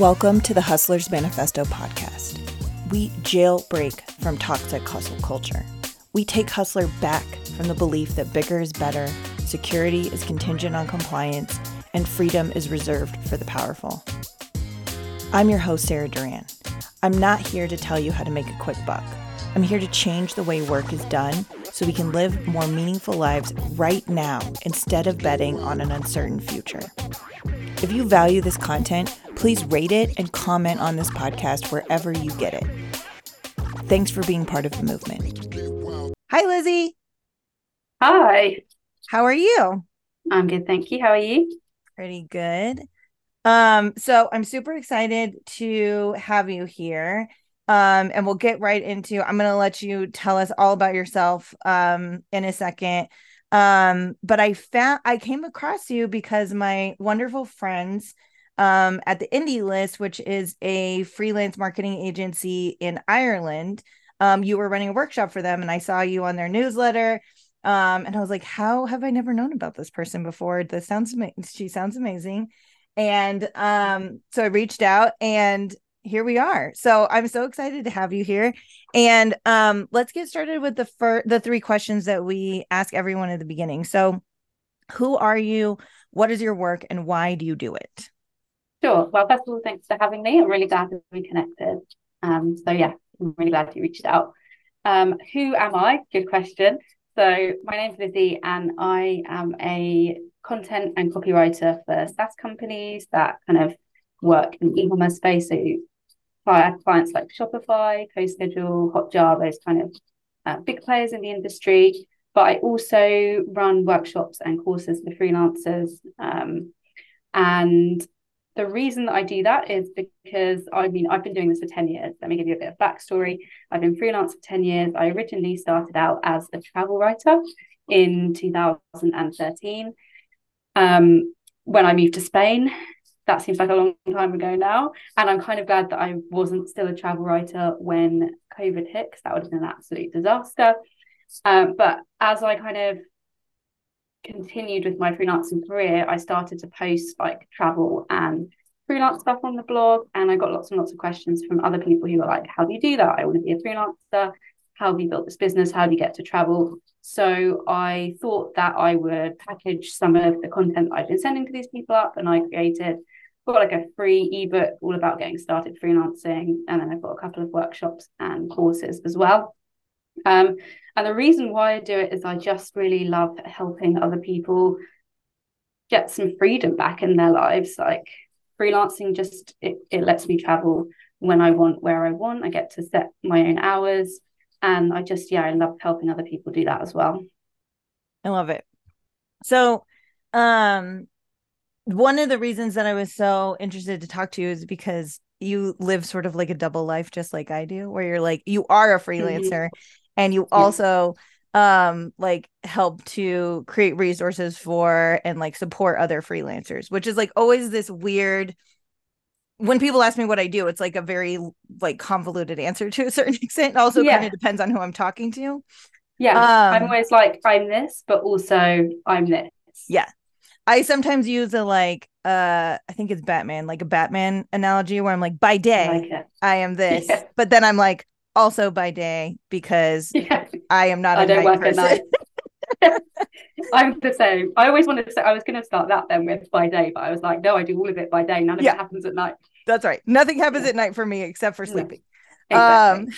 Welcome to the Hustler's Manifesto podcast. We jailbreak from toxic hustle culture. We take Hustler back from the belief that bigger is better, security is contingent on compliance, and freedom is reserved for the powerful. I'm your host, Sarah Duran. I'm not here to tell you how to make a quick buck. I'm here to change the way work is done so we can live more meaningful lives right now instead of betting on an uncertain future. If you value this content, please rate it and comment on this podcast wherever you get it. Thanks for being part of the movement. Hi, Lizzie. Hi. How are you? I'm good, thank you. How are you? Pretty good. So I'm super excited to have you here. And we'll get right into, I'm going to let you tell us all about yourself in a second. But I came across you because my wonderful friends at the Indie List, which is a freelance marketing agency in Ireland, you were running a workshop for them and I saw you on their newsletter. And I was like, how have I never known about this person before? She sounds amazing. And so I reached out and here we are. So I'm so excited to have you here. And let's get started with the three questions that we ask everyone at the beginning. So who are you? What is your work? And why do you do it? Sure. Well, first of all, thanks for having me. I'm really glad that we connected. I'm really glad you reached out. Who am I? Good question. So my name's Lizzie and I am a content and copywriter for SaaS companies that kind of work in the e-commerce space. So clients like Shopify, CoSchedule, Hotjar, those kind of big players in the industry. But I also run workshops and courses for freelancers. And the reason that I do that is because, I've been doing this for 10 years. Let me give you a bit of backstory. I've been freelance for 10 years. I originally started out as a travel writer in 2013 when I moved to Spain. That seems like a long time ago now. And I'm kind of glad that I wasn't still a travel writer when COVID hit, because that would have been an absolute disaster. But as I kind of continued with my freelancing career, I started to post like travel and freelance stuff on the blog. And I got lots and lots of questions from other people who were like, how do you do that? I want to be a freelancer. How have you built this business? How do you get to travel? So I thought that I would package some of the content I've been sending to these people up. And I created like a free ebook all about getting started freelancing, and then I've got a couple of workshops and courses as well. And the reason why I do it is I just really love helping other people get some freedom back in their lives. Like freelancing, just it lets me travel when I want, where I want. I get to set my own hours, and I just I love helping other people do that as well. I love it. So, one of the reasons that I was so interested to talk to you is because you live sort of like a double life, just like I do, where you're like, you are a freelancer and you also like help to create resources for and like support other freelancers, which is like always this weird, when people ask me what I do, it's like a very like convoluted answer to a certain extent. It also kind of depends on who I'm talking to. Yeah. I'm always like, I'm this, but also I'm this. Yeah. I sometimes use a I think it's Batman, like a Batman analogy where I'm like, by day, I am this. Yeah. But then I'm like, also by day, because I am not a night person. I'm the same. I always wanted to say, I was going to start that then with by day, but I was like, no, I do all of it by day. None of it happens at night. That's right. Nothing happens at night for me except for sleeping. Exactly.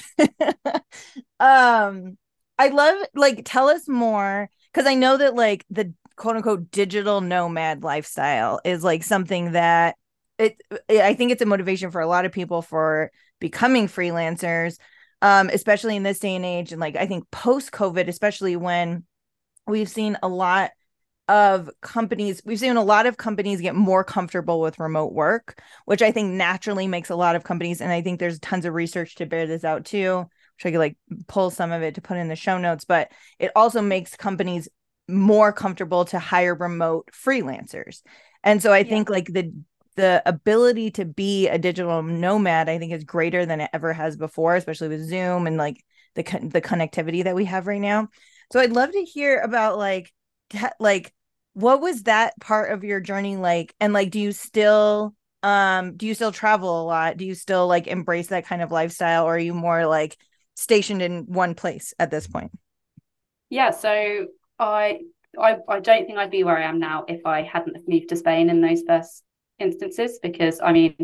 I love, like, tell us more, because I know that like the quote unquote digital nomad lifestyle is like something that I think it's a motivation for a lot of people for becoming freelancers, especially in this day and age. And like, I think post COVID, especially when we've seen a lot of companies get more comfortable with remote work, which I think naturally makes a lot of companies. And I think there's tons of research to bear this out too, which I could like pull some of it to put in the show notes, but it also makes companies more comfortable to hire remote freelancers. And so I think like the ability to be a digital nomad, I think, is greater than it ever has before, especially with Zoom and like the connectivity that we have right now. So I'd love to hear about like what was that part of your journey like, and like, do you still Do you still travel a lot? Do you still like embrace that kind of lifestyle, or are you more like stationed in one place at this point? Yeah, so I don't think I'd be where I am now if I hadn't moved to Spain in those first instances, because I mean,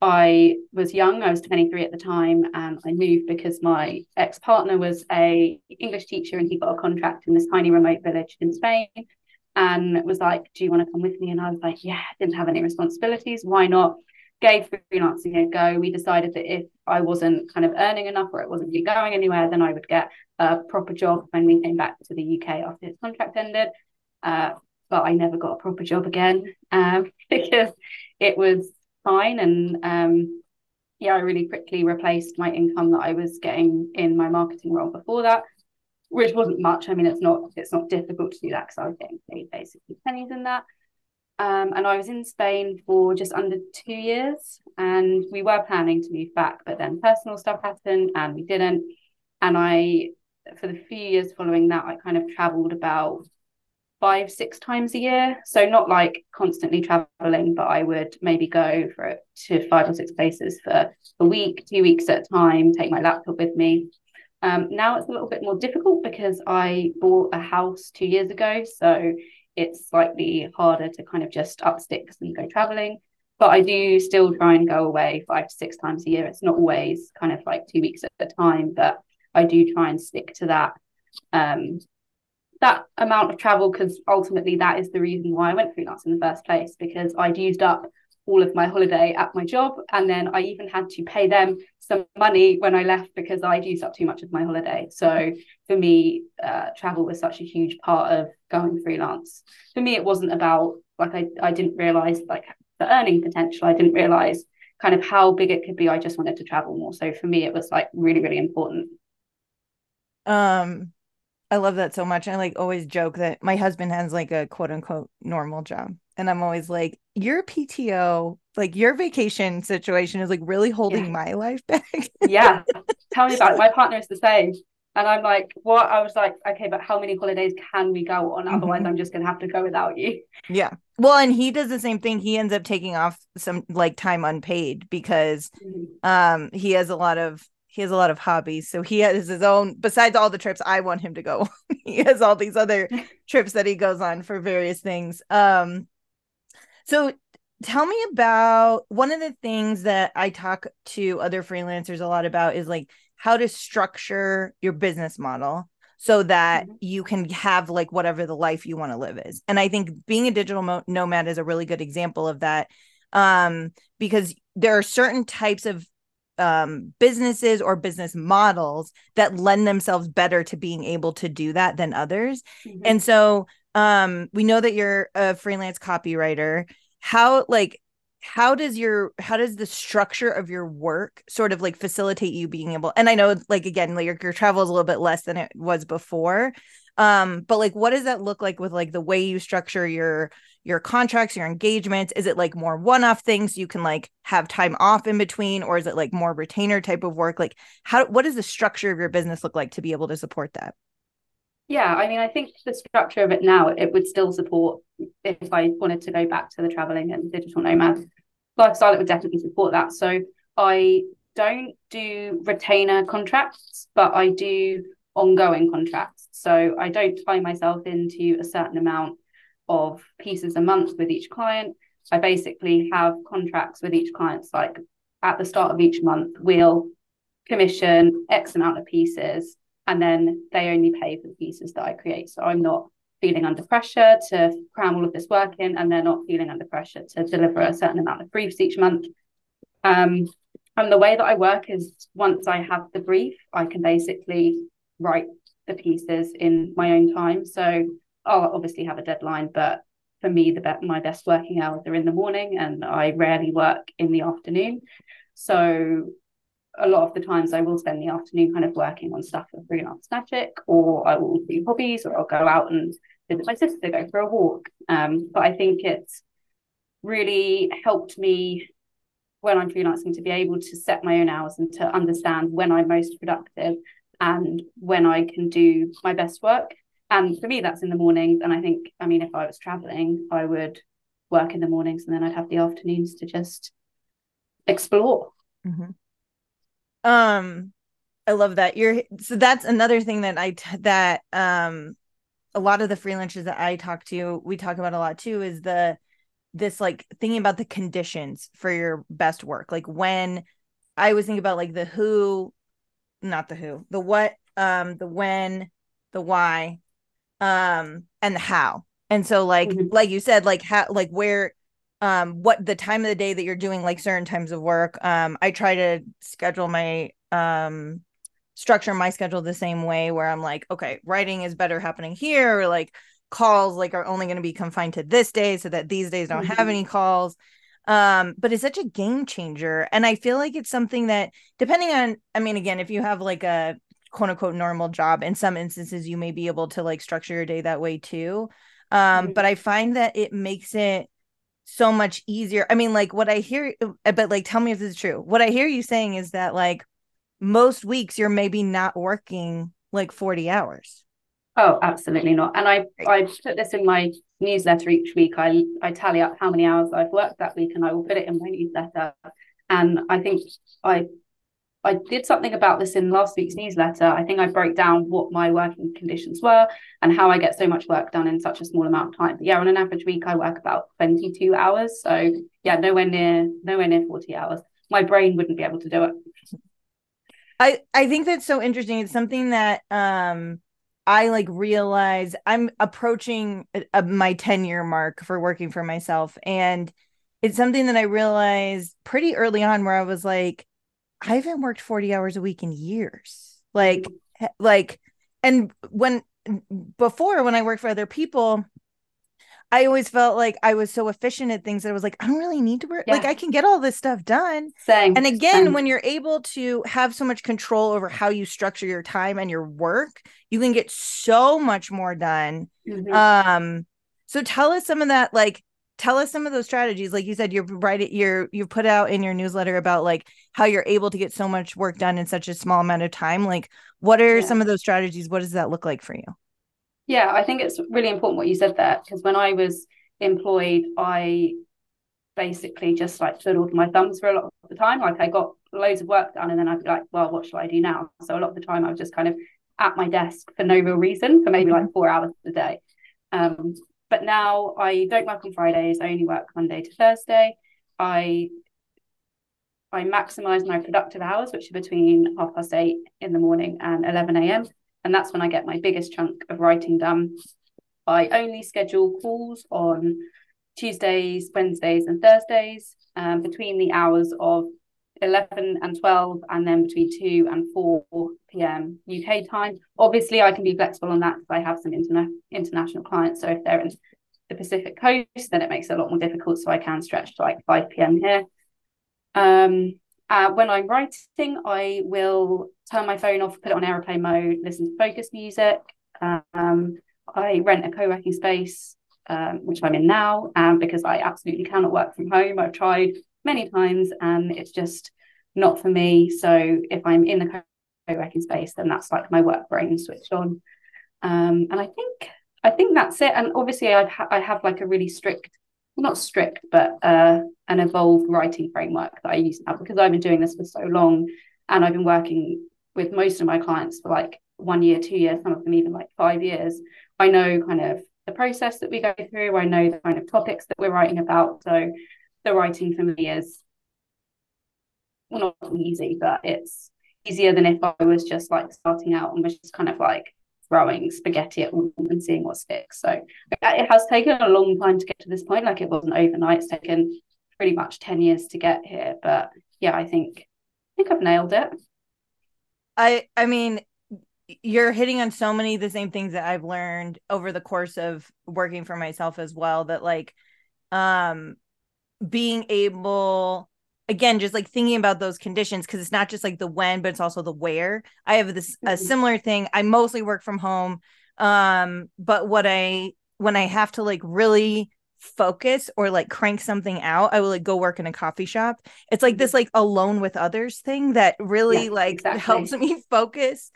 I was young, I was 23 at the time, and I moved because my ex-partner was a English teacher and he got a contract in this tiny remote village in Spain and was like, do you want to come with me? And I was like, yeah, I didn't have any responsibilities, why not? Gave freelancing a go. We decided that if I wasn't kind of earning enough or it wasn't really going anywhere, then I would get a proper job when we came back to the UK after his contract ended. But I never got a proper job again because it was fine. And I really quickly replaced my income that I was getting in my marketing role before that, which wasn't much. I mean, it's not difficult to do that because I was getting paid basically pennies in that. And I was in Spain for just under 2 years, and we were planning to move back, but then personal stuff happened and we didn't. And I, for the few years following that, I kind of traveled about 5-6 times a year. So not like constantly traveling, but I would maybe go to 5 or 6 places for a week, 2 weeks at a time, take my laptop with me. Now it's a little bit more difficult because I bought a house 2 years ago, so it's slightly harder to kind of just up sticks and go traveling. But I do still try and go away 5 to 6 times a year. It's not always kind of like 2 weeks at a time, but I do try and stick to that amount of travel, because ultimately that is the reason why I went freelance in the first place, because I'd used up all of my holiday at my job. And then I even had to pay them some money when I left because I'd used up too much of my holiday. So for me, travel was such a huge part of going freelance. For me, it wasn't about, like, I didn't realise, like, the earning potential. I didn't realise kind of how big it could be. I just wanted to travel more. So for me, it was, like, really, really important. I love that so much. I, like, always joke that my husband has, like, a quote-unquote normal job. And I'm always like, your PTO, like your vacation situation is like really holding my life back. Yeah. Tell me about it. My partner is the same. And I'm like, what? I was like, okay, but how many holidays can we go on? Otherwise, I'm just going to have to go without you. Yeah. Well, and he does the same thing. He ends up taking off some like time unpaid because he has a lot of hobbies. So he has his own, besides all the trips I want him to go on, he has all these other trips that he goes on for various things. So tell me about one of the things that I talk to other freelancers a lot about is like how to structure your business model so that you can have like whatever the life you want to live is. And I think being a digital nomad is a really good example of that, because there are certain types of businesses or business models that lend themselves better to being able to do that than others. Mm-hmm. And so we know that you're a freelance copywriter. How does the structure of your work sort of like facilitate you being able, and I know like, again, like your travel is a little bit less than it was before. But like, what does that look like with like the way you structure your contracts, your engagements? Is it like more one-off things you can like have time off in between, or is it like more retainer type of work? Like what does the structure of your business look like to be able to support that? Yeah, I mean, I think the structure of it now, it would still support if I wanted to go back to the traveling and digital nomad lifestyle, it would definitely support that. So I don't do retainer contracts, but I do ongoing contracts. So I don't tie myself into a certain amount of pieces a month with each client. I basically have contracts with each client. So like at the start of each month, we'll commission X amount of pieces, and then they only pay for the pieces that I create. So I'm not feeling under pressure to cram all of this work in, and they're not feeling under pressure to deliver a certain amount of briefs each month. And the way that I work is once I have the brief, I can basically write the pieces in my own time. So I'll obviously have a deadline, but for me, my best working hours are in the morning, and I rarely work in the afternoon. So a lot of the times I will spend the afternoon kind of working on stuff for Freelance Magic, or I will do hobbies, or I'll go out and visit my sister, go for a walk. But I think it's really helped me when I'm freelancing to be able to set my own hours and to understand when I'm most productive and when I can do my best work. And for me, that's in the mornings. And I think, I mean, if I was traveling, I would work in the mornings, and then I'd have the afternoons to just explore. Mm-hmm. I love that. So that's another thing that a lot of the freelancers that I talk to, we talk about a lot too, is this like thinking about the conditions for your best work. Like when I always think about like the what, the when, the why, and the how. And so like, mm-hmm. like you said, like how, like where, what the time of the day that you're doing like certain times of work. I try to structure my schedule the same way, where I'm like, okay, writing is better happening here, or like calls like are only going to be confined to this day so that these days don't mm-hmm. have any calls. But it's such a game changer. And I feel like it's something that, depending on, I mean, again, if you have like a quote unquote normal job, in some instances, you may be able to like structure your day that way too. Mm-hmm. But I find that it makes it so much easier. I mean, like what I hear, but like, tell me if this is true. What I hear you saying is that like most weeks you're maybe not working like 40 hours. Oh, absolutely not. And I put this in my newsletter each week. I tally up how many hours I've worked that week, and I will put it in my newsletter. And I think I did something about this in last week's newsletter. I think I broke down what my working conditions were and how I get so much work done in such a small amount of time. But yeah, on an average week, I work about 22 hours. So yeah, nowhere near 40 hours. My brain wouldn't be able to do it. I think that's so interesting. It's something that I like realize I'm approaching my 10-year mark for working for myself. And it's something that I realized pretty early on, where I was like, I haven't worked 40 hours a week in years. Like, and when I worked for other people, I always felt like I was so efficient at things that I was like, I don't really need to work. Yeah. Like I can get all this stuff done. Same. And again, when you're able to have so much control over how you structure your time and your work, you can get so much more done. Mm-hmm. So tell us some of that, like, tell us some of those strategies. Like you said, you've put out in your newsletter about like how you're able to get so much work done in such a small amount of time. Like what are some of those strategies? What does that look like for you? Yeah, I think it's really important what you said there, because when I was employed, I basically just like twiddled my thumbs for a lot of the time. Like I got loads of work done and then I'd be like, well, what should I do now? So a lot of the time I was just kind of at my desk for no real reason for maybe like 4 hours a day. But now I don't work on Fridays. I only work Monday to Thursday. I maximise my productive hours, which are between 8:30 in the morning and 11 a.m. And that's when I get my biggest chunk of writing done. I only schedule calls on Tuesdays, Wednesdays, and Thursdays between the hours of 11 and 12, and then between 2 and 4 p.m. UK time. Obviously, I can be flexible on that because I have some international clients. So if they're in the Pacific Coast, then it makes it a lot more difficult. So I can stretch to like 5 p.m. here. When I'm writing, I will turn my phone off, put it on airplane mode, listen to focus music. I rent a co-working space, which I'm in now, because I absolutely cannot work from home. I've tried many times and it's just not for me. So if I'm in the co-working space, then that's like my work brain switched on. And I think that's it. And obviously I have like a really strict, not strict, but an evolved writing framework that I use now, because I've been doing this for so long and I've been working with most of my clients for like 1 year, 2 years, some of them even like 5 years. I know kind of the process that we go through. I know the kind of topics that we're writing about. So the writing for me is, well, not easy, but it's easier than if I was just like starting out and was just kind of like throwing spaghetti at one and seeing what sticks. So it has taken a long time to get to this point. Like it wasn't overnight. It's taken pretty much 10 years to get here. But yeah, I think I've nailed it. I mean, you're hitting on so many of the same things that I've learned over the course of working for myself as well, that like being able, again, just like thinking about those conditions, because it's not just like the when, but it's also the where. I have this a similar thing. I mostly work from home. But when I have to like really focus or like crank something out, I will like go work in a coffee shop. It's like this like alone with others thing that really helps me focus.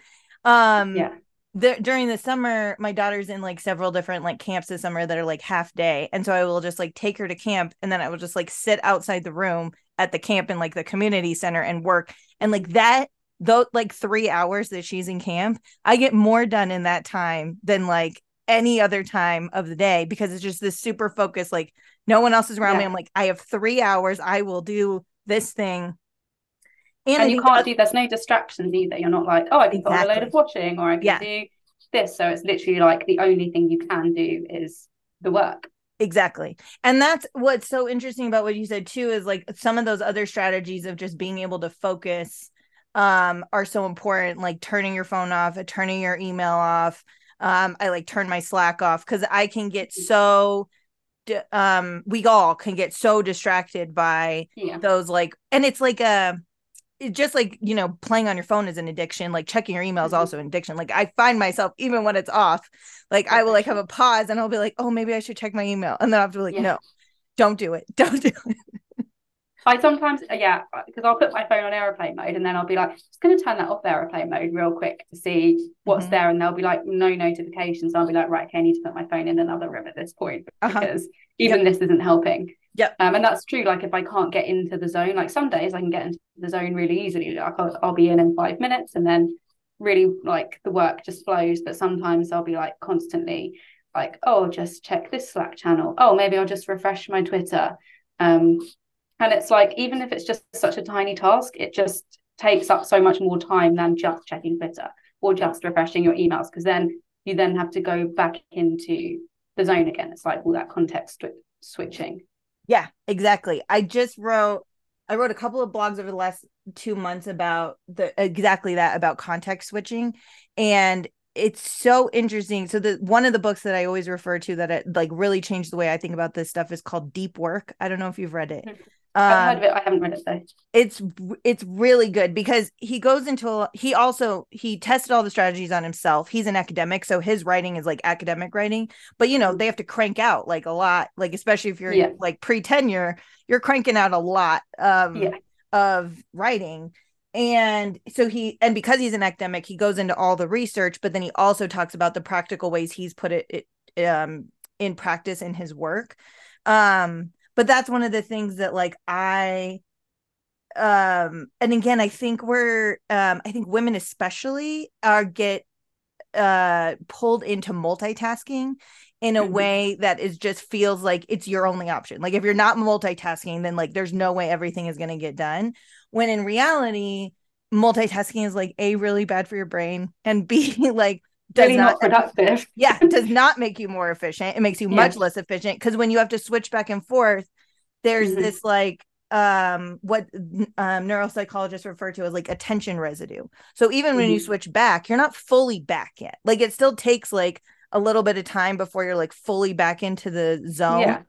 during the summer, my daughter's in like several different like camps this summer that are like half day. And so I will just like take her to camp, and then I will just like sit outside the room at the camp in like the community center and work. And like that, though, like 3 hours that she's in camp, I get more done in that time than like any other time of the day, because it's just this super focus. Like no one else is around me. I'm like, I have 3 hours. I will do this thing. And you can't do, there's no distractions either. You're not like, oh, I can put on a load of washing, or I can do this. So it's literally like the only thing you can do is the work. Exactly. And that's what's so interesting about what you said too, is like some of those other strategies of just being able to focus are so important, like turning your phone off, turning your email off. I like turn my Slack off, because I can get so we all can get so distracted by those, like, and it's like it's just like, you know, playing on your phone is an addiction, like checking your email is also an addiction. Like I find myself, even when it's off, like I will like have a pause and I'll be like, oh, maybe I should check my email. And then I'll have to be like, no, don't do it. Don't do it. I sometimes, because I'll put my phone on airplane mode, and then I'll be like, just going to turn that off airplane mode real quick to see what's there. And they'll be like, no notifications. I'll be like, right, okay, I need to put my phone in another room at this point, because even this isn't helping. And that's true. Like if I can't get into the zone, like some days I can get into the zone really easily. Like I'll be in 5 minutes, and then really like the work just flows. But sometimes I'll be like constantly like, oh, just check this Slack channel. Oh, maybe I'll just refresh my Twitter. And it's like, even if it's just such a tiny task, it just takes up so much more time than just checking Twitter or just refreshing your emails. Because then you then have to go back into the zone again. It's like all that context switching. Yeah, exactly. I wrote a couple of blogs over the last 2 months about about context switching. And it's so interesting. So one of the books that I always refer to that like really changed the way I think about this stuff is called Deep Work. I don't know if you've read it. I've heard of it. I haven't read it though. It's really good, because he tested all the strategies on himself. He's an academic, so his writing is like academic writing, but you know, they have to crank out like a lot, like especially if you're like pre-tenure, you're cranking out a lot of writing. And so because he's an academic, he goes into all the research, but then he also talks about the practical ways he's put it in practice in his work. But that's one of the things that like and again, I think I think women especially get pulled into multitasking in a way that is just feels like it's your only option. Like if you're not multitasking, then like there's no way everything is going to get done. When in reality, multitasking is like A, really bad for your brain, and B, like not productive. Yeah, does not make you more efficient. It makes you much less efficient, because when you have to switch back and forth, there's this like what neuropsychologists refer to as like attention residue. So even when you switch back, you're not fully back yet. Like it still takes like a little bit of time before you're like fully back into the zone.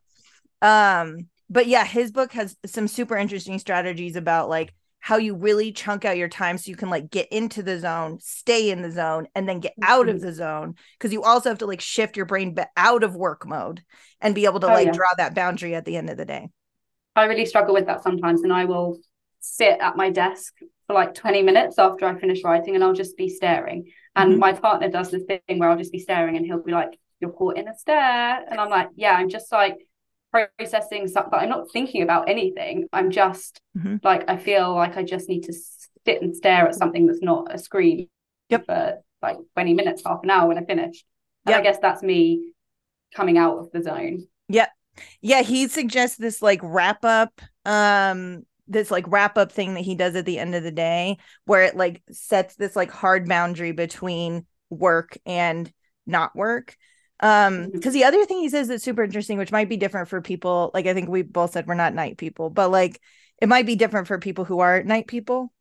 Yeah. But yeah, his book has some super interesting strategies about like how you really chunk out your time so you can like get into the zone, stay in the zone, and then get out of the zone. Because you also have to like shift your brain out of work mode and be able to draw that boundary at the end of the day. I really struggle with that sometimes. And I will sit at my desk for like 20 minutes after I finish writing, and I'll just be staring. And my partner does this thing where I'll just be staring, and he'll be like, you're caught in a stare. And I'm like, yeah, I'm just like processing something, but I'm not thinking about anything. I'm just like, I feel like I just need to sit and stare at something that's not a screen for like 20 minutes, half an hour when I finish. And I guess that's me coming out of the zone. Yep. Yeah. He suggests this like wrap up thing that he does at the end of the day, where it like sets this like hard boundary between work and not work. Because the other thing he says that's super interesting, which might be different for people, like I think we both said we're not night people, but like it might be different for people who are night people.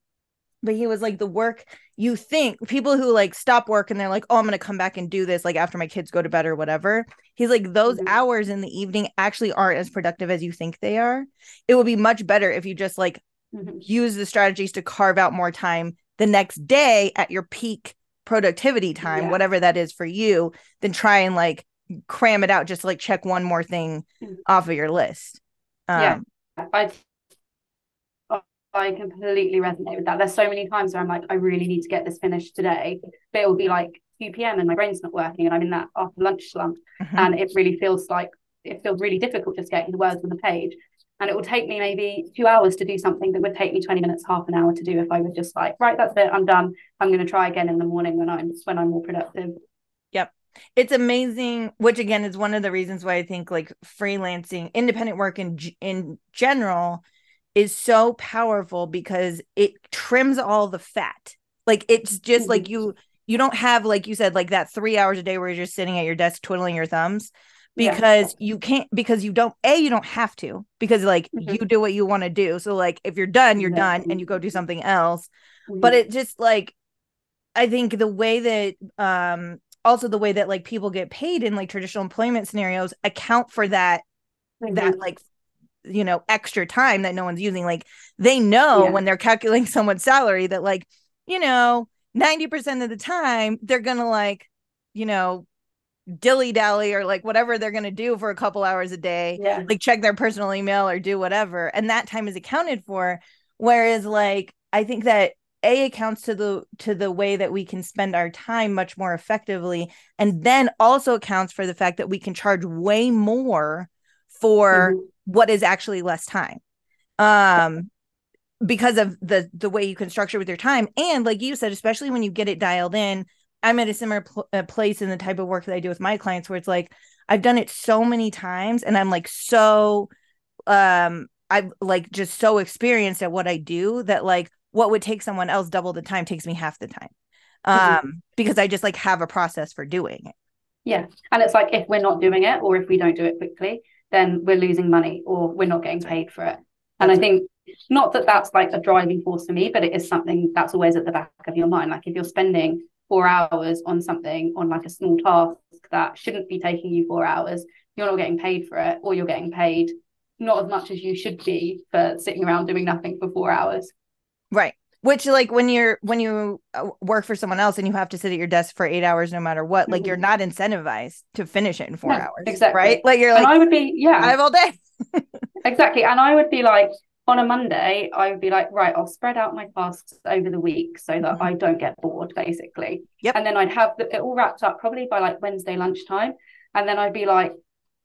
But he was like, the work you think, people who like stop work and they're like, oh, I'm gonna come back and do this like after my kids go to bed or whatever, he's like, those hours in the evening actually aren't as productive as you think they are. It would be much better if you just like use the strategies to carve out more time the next day at your peak productivity time, whatever that is for you, then try and like cram it out just to, like, check one more thing off of your list. I completely resonate with that. There's so many times where I'm like, I really need to get this finished today, but it will be like 2 p.m. and my brain's not working and I'm in that after lunch slump. Mm-hmm. And it really feels like, it feels really difficult just getting the words on the page. And it will take me maybe 2 hours to do something that would take me 20 minutes, half an hour to do if I was just like, right, that's it, I'm done. I'm going to try again in the morning when I'm more productive. Yep. It's amazing, which again is one of the reasons why I think like freelancing, independent work in general is so powerful, because it trims all the fat. Like, it's just mm-hmm. like you don't have, like you said, like that 3 hours a day where you're just sitting at your desk twiddling your thumbs. Because yeah. you can't, because you don't, you don't have to, because like mm-hmm. you do what you want to do. So like, if you're done, you're yeah. done and you go do something else. Mm-hmm. But it just like, I think the way that, also the way that like people get paid in like traditional employment scenarios account for that, mm-hmm. that like, you know, extra time that no one's using. Like they know yeah. when they're calculating someone's salary that like, you know, 90% of the time they're going to like, you know, dilly-dally or like whatever they're going to do for a couple hours a day, yeah. like check their personal email or do whatever. And that time is accounted for. Whereas like, I think that accounts to the way that we can spend our time much more effectively. And then also accounts for the fact that we can charge way more for mm-hmm. what is actually less time. Because of the way you can structure with your time. And like you said, especially when you get it dialed in, I'm at a similar place in the type of work that I do with my clients, where it's like, I've done it so many times and I'm like, so I'm like just so experienced at what I do that like what would take someone else double the time takes me half the time mm-hmm. because I just like have a process for doing it. Yeah. And it's like, if we're not doing it or if we don't do it quickly, then we're losing money or we're not getting paid for it. And I think not that that's like a driving force for me, but it is something that's always at the back of your mind. Like if you're spending 4 hours on something, on like a small task that shouldn't be taking you 4 hours, you're not getting paid for it, or you're getting paid not as much as you should be for sitting around doing nothing for 4 hours. Right. Which like when you work for someone else and you have to sit at your desk for 8 hours, no matter what, like mm-hmm. you're not incentivized to finish it in 4 hours. Exactly. Right. Like you're like, and I would be, yeah, I have all day. Exactly. And I would be like, on a Monday, I would be like, right, I'll spread out my tasks over the week so that mm-hmm. I don't get bored, basically. Yep. And then I'd have it all wrapped up probably by like Wednesday lunchtime. And then I'd be like,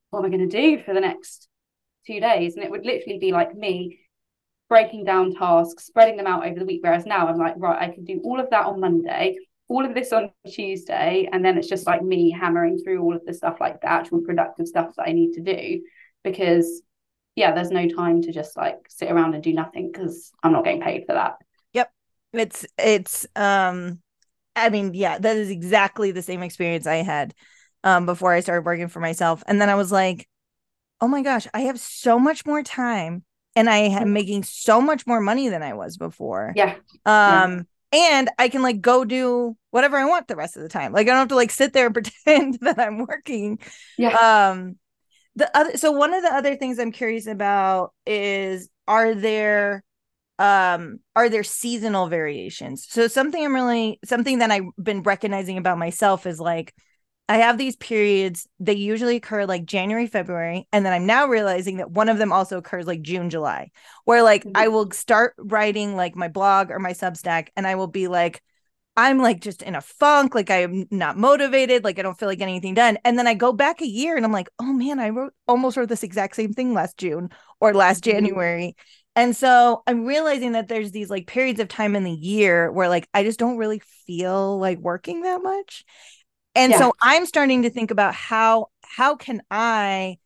what am I going to do for the next 2 days? And it would literally be like me breaking down tasks, spreading them out over the week. Whereas now I'm like, right, I can do all of that on Monday, all of this on Tuesday. And then it's just like me hammering through all of the stuff, like the actual productive stuff that I need to do, because yeah, there's no time to just like sit around and do nothing because I'm not getting paid for that. Yep. It's, I mean, yeah, that is exactly the same experience I had, before I started working for myself. And then I was like, oh my gosh, I have so much more time and I am making so much more money than I was before. Yeah. And I can like go do whatever I want the rest of the time. Like I don't have to like sit there and pretend that I'm working. Yeah. So one of the other things I'm curious about is, are there seasonal variations? So something that I've been recognizing about myself is like, I have these periods, they usually occur like January, February. And then I'm now realizing that one of them also occurs like June, July, where like mm-hmm. I will start writing like my blog or my Substack and I will be like, I'm like just in a funk, like I am not motivated, like I don't feel like anything done. And then I go back a year and I'm like, oh man, I almost wrote this exact same thing last June or last January. And so I'm realizing that there's these like periods of time in the year where like, I just don't really feel like working that much. And yeah. so I'm starting to think about how can I,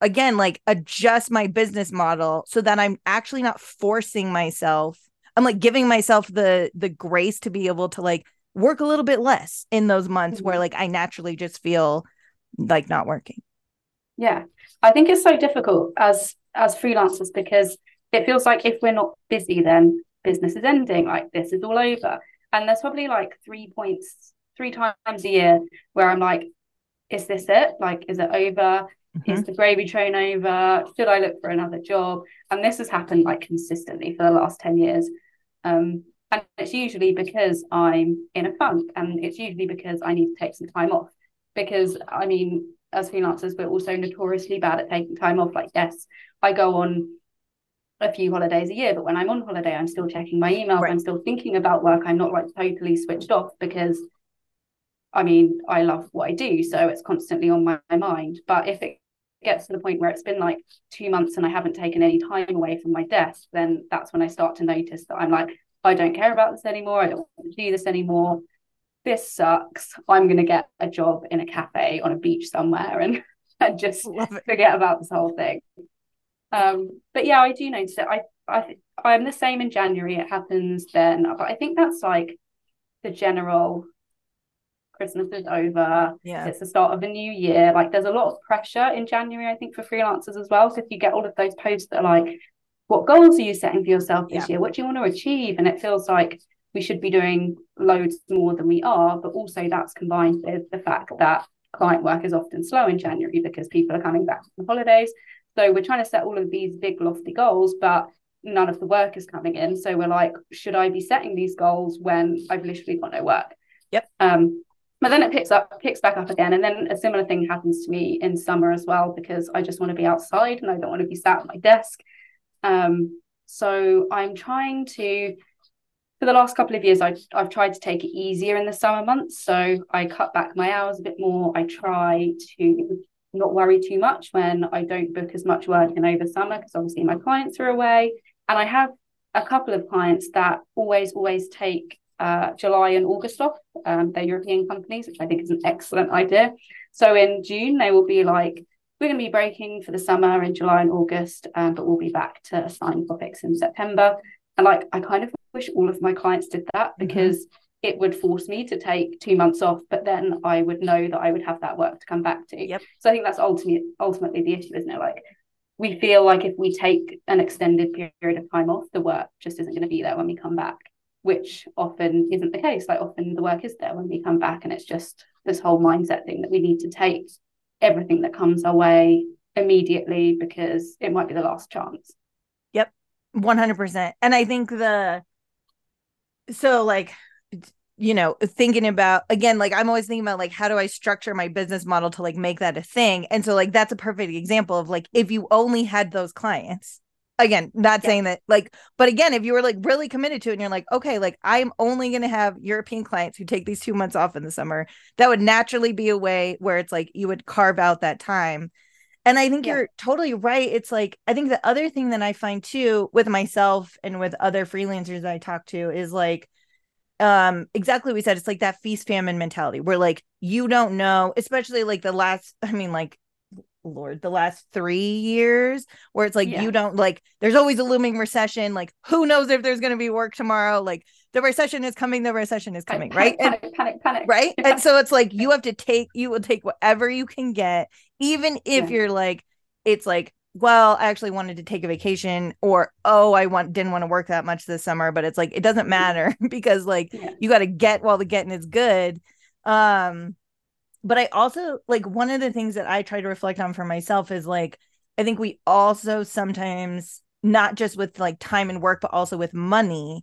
again, like adjust my business model so that I'm actually not forcing myself. I'm like giving myself the grace to be able to like work a little bit less in those months mm-hmm. where like I naturally just feel like not working. Yeah. I think it's so difficult as freelancers, because it feels like if we're not busy, then business is ending, like this is all over. And there's probably like three times a year where I'm like, is this it? Like, is it over? Mm-hmm. Is the gravy train over? Should I look for another job? And this has happened like consistently for the last 10 years. And it's usually because I'm in a funk, and it's usually because I need to take some time off, because I mean, as freelancers, we're also notoriously bad at taking time off. Like, yes, I go on a few holidays a year, but when I'm on holiday, I'm still checking my emails. Right. I'm still thinking about work. I'm not like totally switched off, because I mean, I love what I do, so it's constantly on my mind. But if it gets to the point where it's been like 2 months and I haven't taken any time away from my desk, then that's when I start to notice that I'm like, I don't care about this anymore. I don't want to do this anymore. This sucks. I'm going to get a job in a cafe on a beach somewhere and just forget about this whole thing. But yeah, I do notice it. I'm the same in January. It happens then. But I think that's like the general Christmas is over. Yeah. It's the start of a new year. Like there's a lot of pressure in January, I think, for freelancers as well. So if you get all of those posts that are like, what goals are you setting for yourself this year? What do you want to achieve? And it feels like we should be doing loads more than we are. But also that's combined with the fact that client work is often slow in January because people are coming back from holidays. So we're trying to set all of these big lofty goals, but none of the work is coming in. So we're like, should I be setting these goals when I've literally got no work? Yep. But then it picks back up again. And then a similar thing happens to me in summer as well, because I just want to be outside and I don't want to be sat at my desk. So I'm trying to, for the last couple of years, I've tried to take it easier in the summer months. So I cut back my hours a bit more. I try to not worry too much when I don't book as much work in over summer, because obviously my clients are away. And I have a couple of clients that always take July and August off. They're European companies, which I think is an excellent idea. So in June, they will be like, we're going to be breaking for the summer in July and August, but we'll be back to assigned topics in September. And like, I kind of wish all of my clients did that, because it would force me to take 2 months off, but then I would know that I would have that work to come back to. Yep. So I think that's ultimately the issue, isn't it? Like, we feel like if we take an extended period of time off, the work just isn't going to be there when we come back, which often isn't the case. Like, often the work is there when we come back, and it's just this whole mindset thing that we need to take everything that comes our way immediately, because it might be the last chance. Yep. 100%. And I think thinking about, again, like, I'm always thinking about like, how do I structure my business model to like make that a thing? And so like, that's a perfect example of like, if you only had those clients, again, not saying that like, but again, if you were like really committed to it and you're like, okay, like I'm only going to have European clients who take these 2 months off in the summer, that would naturally be a way where it's like, you would carve out that time. And I think you're totally right. It's like, I think the other thing that I find too with myself and with other freelancers that I talk to is like, exactly what we said, it's like that feast famine mentality where like, you don't know, especially like the last 3 years where it's like, you don't, like, there's always a looming recession. Like, who knows if there's going to be work tomorrow? Like, the recession is coming, right? Panic. Right. And so it's like, you will take whatever you can get, even if you're like, it's like, well, I actually wanted to take a vacation, or, oh, didn't want to work that much this summer, but it's like, it doesn't matter because like, you got to get while the getting is good. But I also, like, one of the things that I try to reflect on for myself is like, I think we also sometimes, not just with like time and work, but also with money,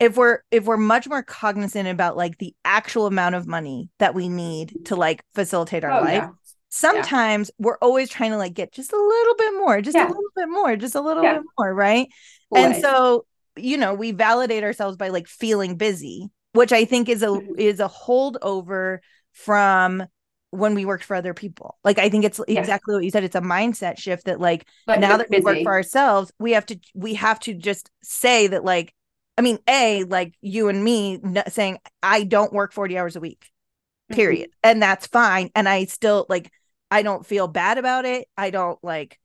if we're much more cognizant about like the actual amount of money that we need to like facilitate our life. Yeah. Sometimes we're always trying to like get just a little bit more, just a little bit more, just a little bit more, right? Always. And so, you know, we validate ourselves by like feeling busy, which I think is a holdover from when we worked for other people. Like, I think it's exactly what you said. It's a mindset shift that like, but now that we work for ourselves, we have to just say that, like, I mean, like you and me saying, I don't work 40 hours a week, period. And that's fine. And I still, like, I don't feel bad about it. I don't, like,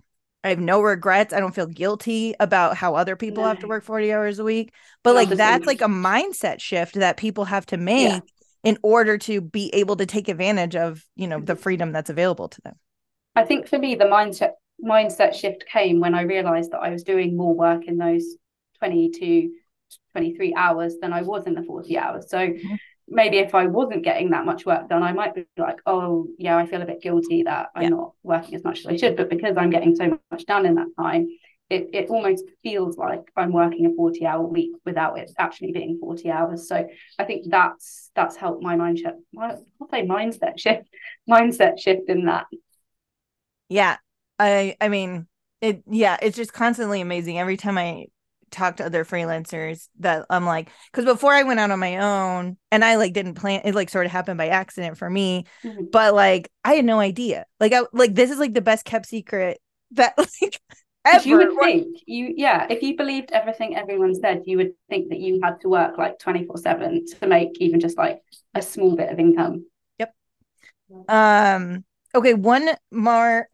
I have no regrets. I don't feel guilty about how other people have to work 40 hours a week. But like, that's like a mindset shift that people have to make in order to be able to take advantage of, you know, the freedom that's available to them. I think for me, the mindset shift came when I realized that I was doing more work in those 22, 23 hours than I was in the 40 hours. So maybe if I wasn't getting that much work done, I might be like, oh yeah, I feel a bit guilty that I'm not working as much as I should. But because I'm getting so much done in that time, it almost feels like I'm working a 40-hour week without it actually being 40 hours. So I think that's helped my mindset shift in that. Yeah, I mean, it's just constantly amazing. Every time I talk to other freelancers that I'm like, because before I went out on my own and I like didn't plan, it like sort of happened by accident for me, mm-hmm. but like, I had no idea. Like, I, like, this is like the best kept secret that like ever. You would think you, yeah. If you believed everything everyone said, you would think that you had to work like 24/7 to make even just like a small bit of income. Yep. Okay. One more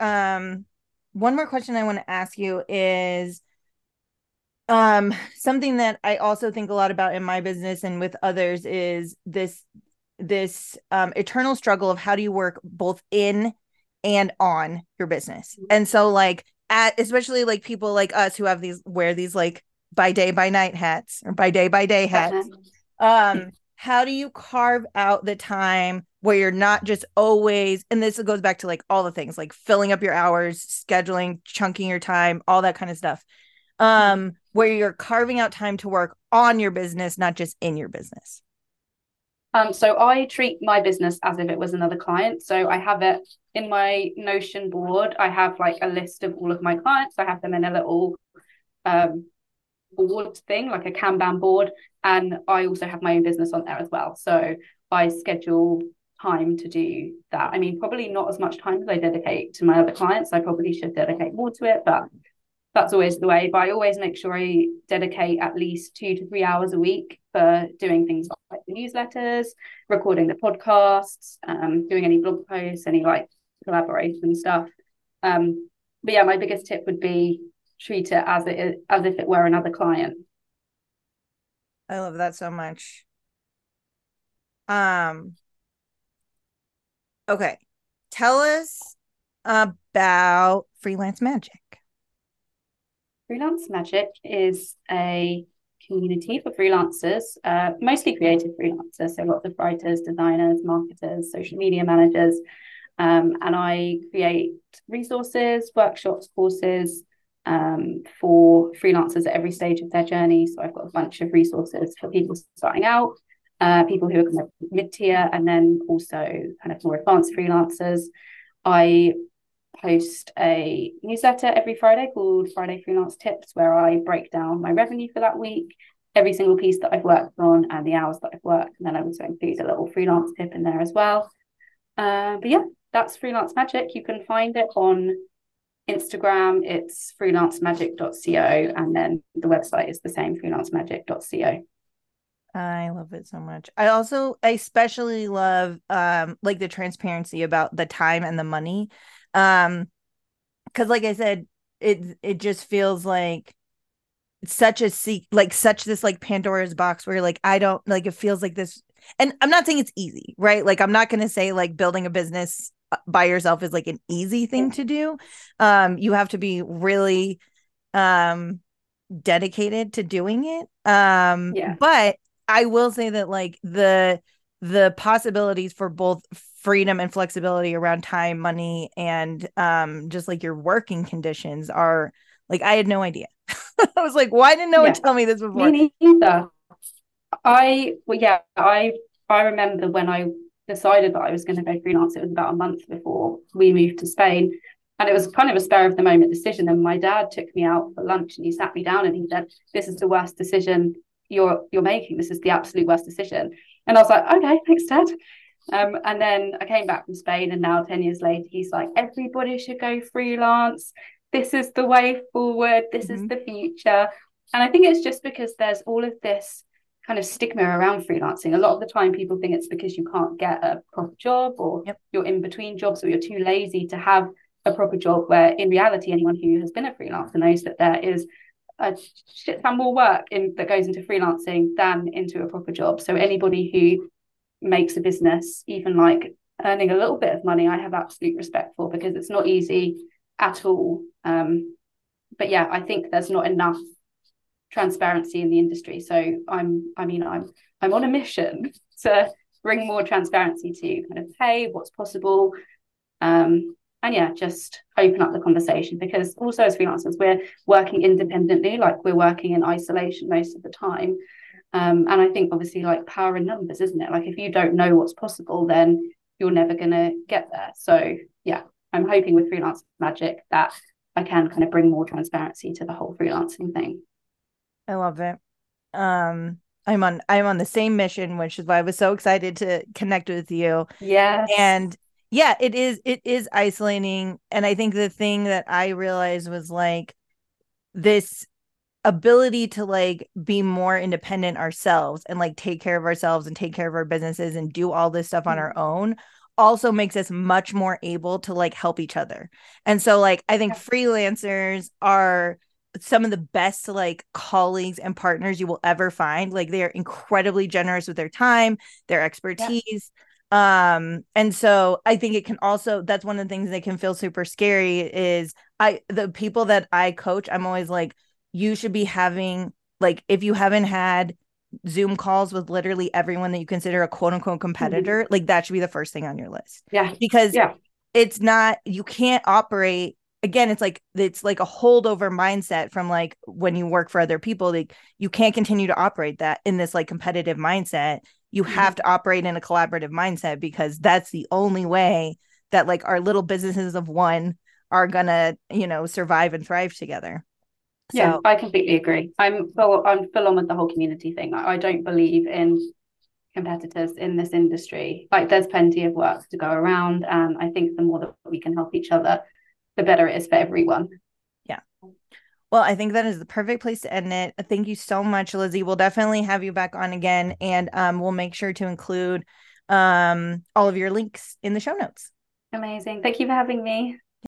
question I want to ask you is something that I also think a lot about in my business and with others is this eternal struggle of how do you work both in and on your business. And so like especially like people like us who have wear these like by day, by night hats or by day hats. How do you carve out the time where you're not just always, and this goes back to like all the things like filling up your hours, scheduling, chunking your time, all that kind of stuff, where you're carving out time to work on your business, not just in your business? So I treat my business as if it was another client. So I have it in my Notion board. I have like a list of all of my clients. I have them in a little board thing, like a Kanban board. And I also have my own business on there as well. So I schedule time to do that. I mean, probably not as much time as I dedicate to my other clients. I probably should dedicate more to it, but that's always the way. But I always make sure I dedicate at least 2 to 3 hours a week for doing things like the newsletters, recording the podcasts, doing any blog posts, any like collaboration stuff. But yeah, my biggest tip would be treat it as it is, as if it were another client. I love that so much. Okay, tell us about Freelance Magic. Freelance Magic is a community for freelancers, mostly creative freelancers, so lots of writers, designers, marketers, social media managers, and I create resources, workshops, courses for freelancers at every stage of their journey. So I've got a bunch of resources for people starting out, people who are kind of mid-tier, and then also kind of more advanced freelancers. I post a newsletter every Friday called Friday Freelance Tips, where I break down my revenue for that week, every single piece that I've worked on and the hours that I've worked. And then I also include a little freelance tip in there as well. But yeah, that's Freelance Magic. You can find it on Instagram. It's freelancemagic.co. And then the website is the same, freelancemagic.co. I love it so much. I especially love like the transparency about the time and the money. Because like I said, it just feels like such this Pandora's box where you're like, I don't like, it feels like this, and I'm not saying it's easy, right? Like, I'm not going to say like building a business by yourself is like an easy thing to do. You have to be really, dedicated to doing it. But I will say that like the possibilities for both freedom and flexibility around time, money, and just like your working conditions are like, I had no idea. I was like, why didn't no one tell me this before? Me neither. I remember when I decided that I was going to go freelance, it was about a month before we moved to Spain. And it was kind of a spur of the moment decision. And my dad took me out for lunch and he sat me down and he said, this is the worst decision you're making. This is the absolute worst decision. And I was like, okay, thanks, Dad. And then I came back from Spain, and now 10 years later, he's like, everybody should go freelance. This is the way forward. This mm-hmm. is the future. And I think it's just because there's all of this kind of stigma around freelancing. A lot of the time people think it's because you can't get a proper job, or you're in between jobs, or you're too lazy to have a proper job, where in reality, anyone who has been a freelancer knows that there is a shit ton more work that goes into freelancing than into a proper job. So anybody who makes a business, even like earning a little bit of money, I have absolute respect for, because it's not easy at all. But yeah, I think there's not enough transparency in the industry. So I'm on a mission to bring more transparency to kind of pay, what's possible, and yeah, just open up the conversation, because also as freelancers, we're working independently, like we're working in isolation most of the time. And I think obviously like power in numbers, isn't it? Like if you don't know what's possible, then you're never going to get there. So yeah, I'm hoping with Freelance Magic that I can kind of bring more transparency to the whole freelancing thing. I love it. I'm on the same mission, which is why I was so excited to connect with you. Yes. And yeah, it is isolating. And I think the thing that I realized was like this ability to like be more independent ourselves and like take care of ourselves and take care of our businesses and do all this stuff on our own also makes us much more able to like help each other. And so like, I think freelancers are some of the best like colleagues and partners you will ever find. Like they are incredibly generous with their time, their expertise. Yeah. And so I think it can also, that's one of the things that can feel super scary is the people that I coach, I'm always like, you should be having, like, if you haven't had Zoom calls with literally everyone that you consider a quote unquote competitor, mm-hmm. like that should be the first thing on your list. Yeah. Because it's not, you can't operate. Again, it's like a holdover mindset from like when you work for other people, like you can't continue to operate that in this like competitive mindset. You mm-hmm. have to operate in a collaborative mindset because that's the only way that like our little businesses of one are gonna, you know, survive and thrive together. Yeah, so I completely agree. I'm full on with the whole community thing. I don't believe in competitors in this industry. Like there's plenty of work to go around. And I think the more that we can help each other, the better it is for everyone. Yeah. Well, I think that is the perfect place to end it. Thank you so much, Lizzie. We'll definitely have you back on again, and we'll make sure to include all of your links in the show notes. Amazing. Thank you for having me.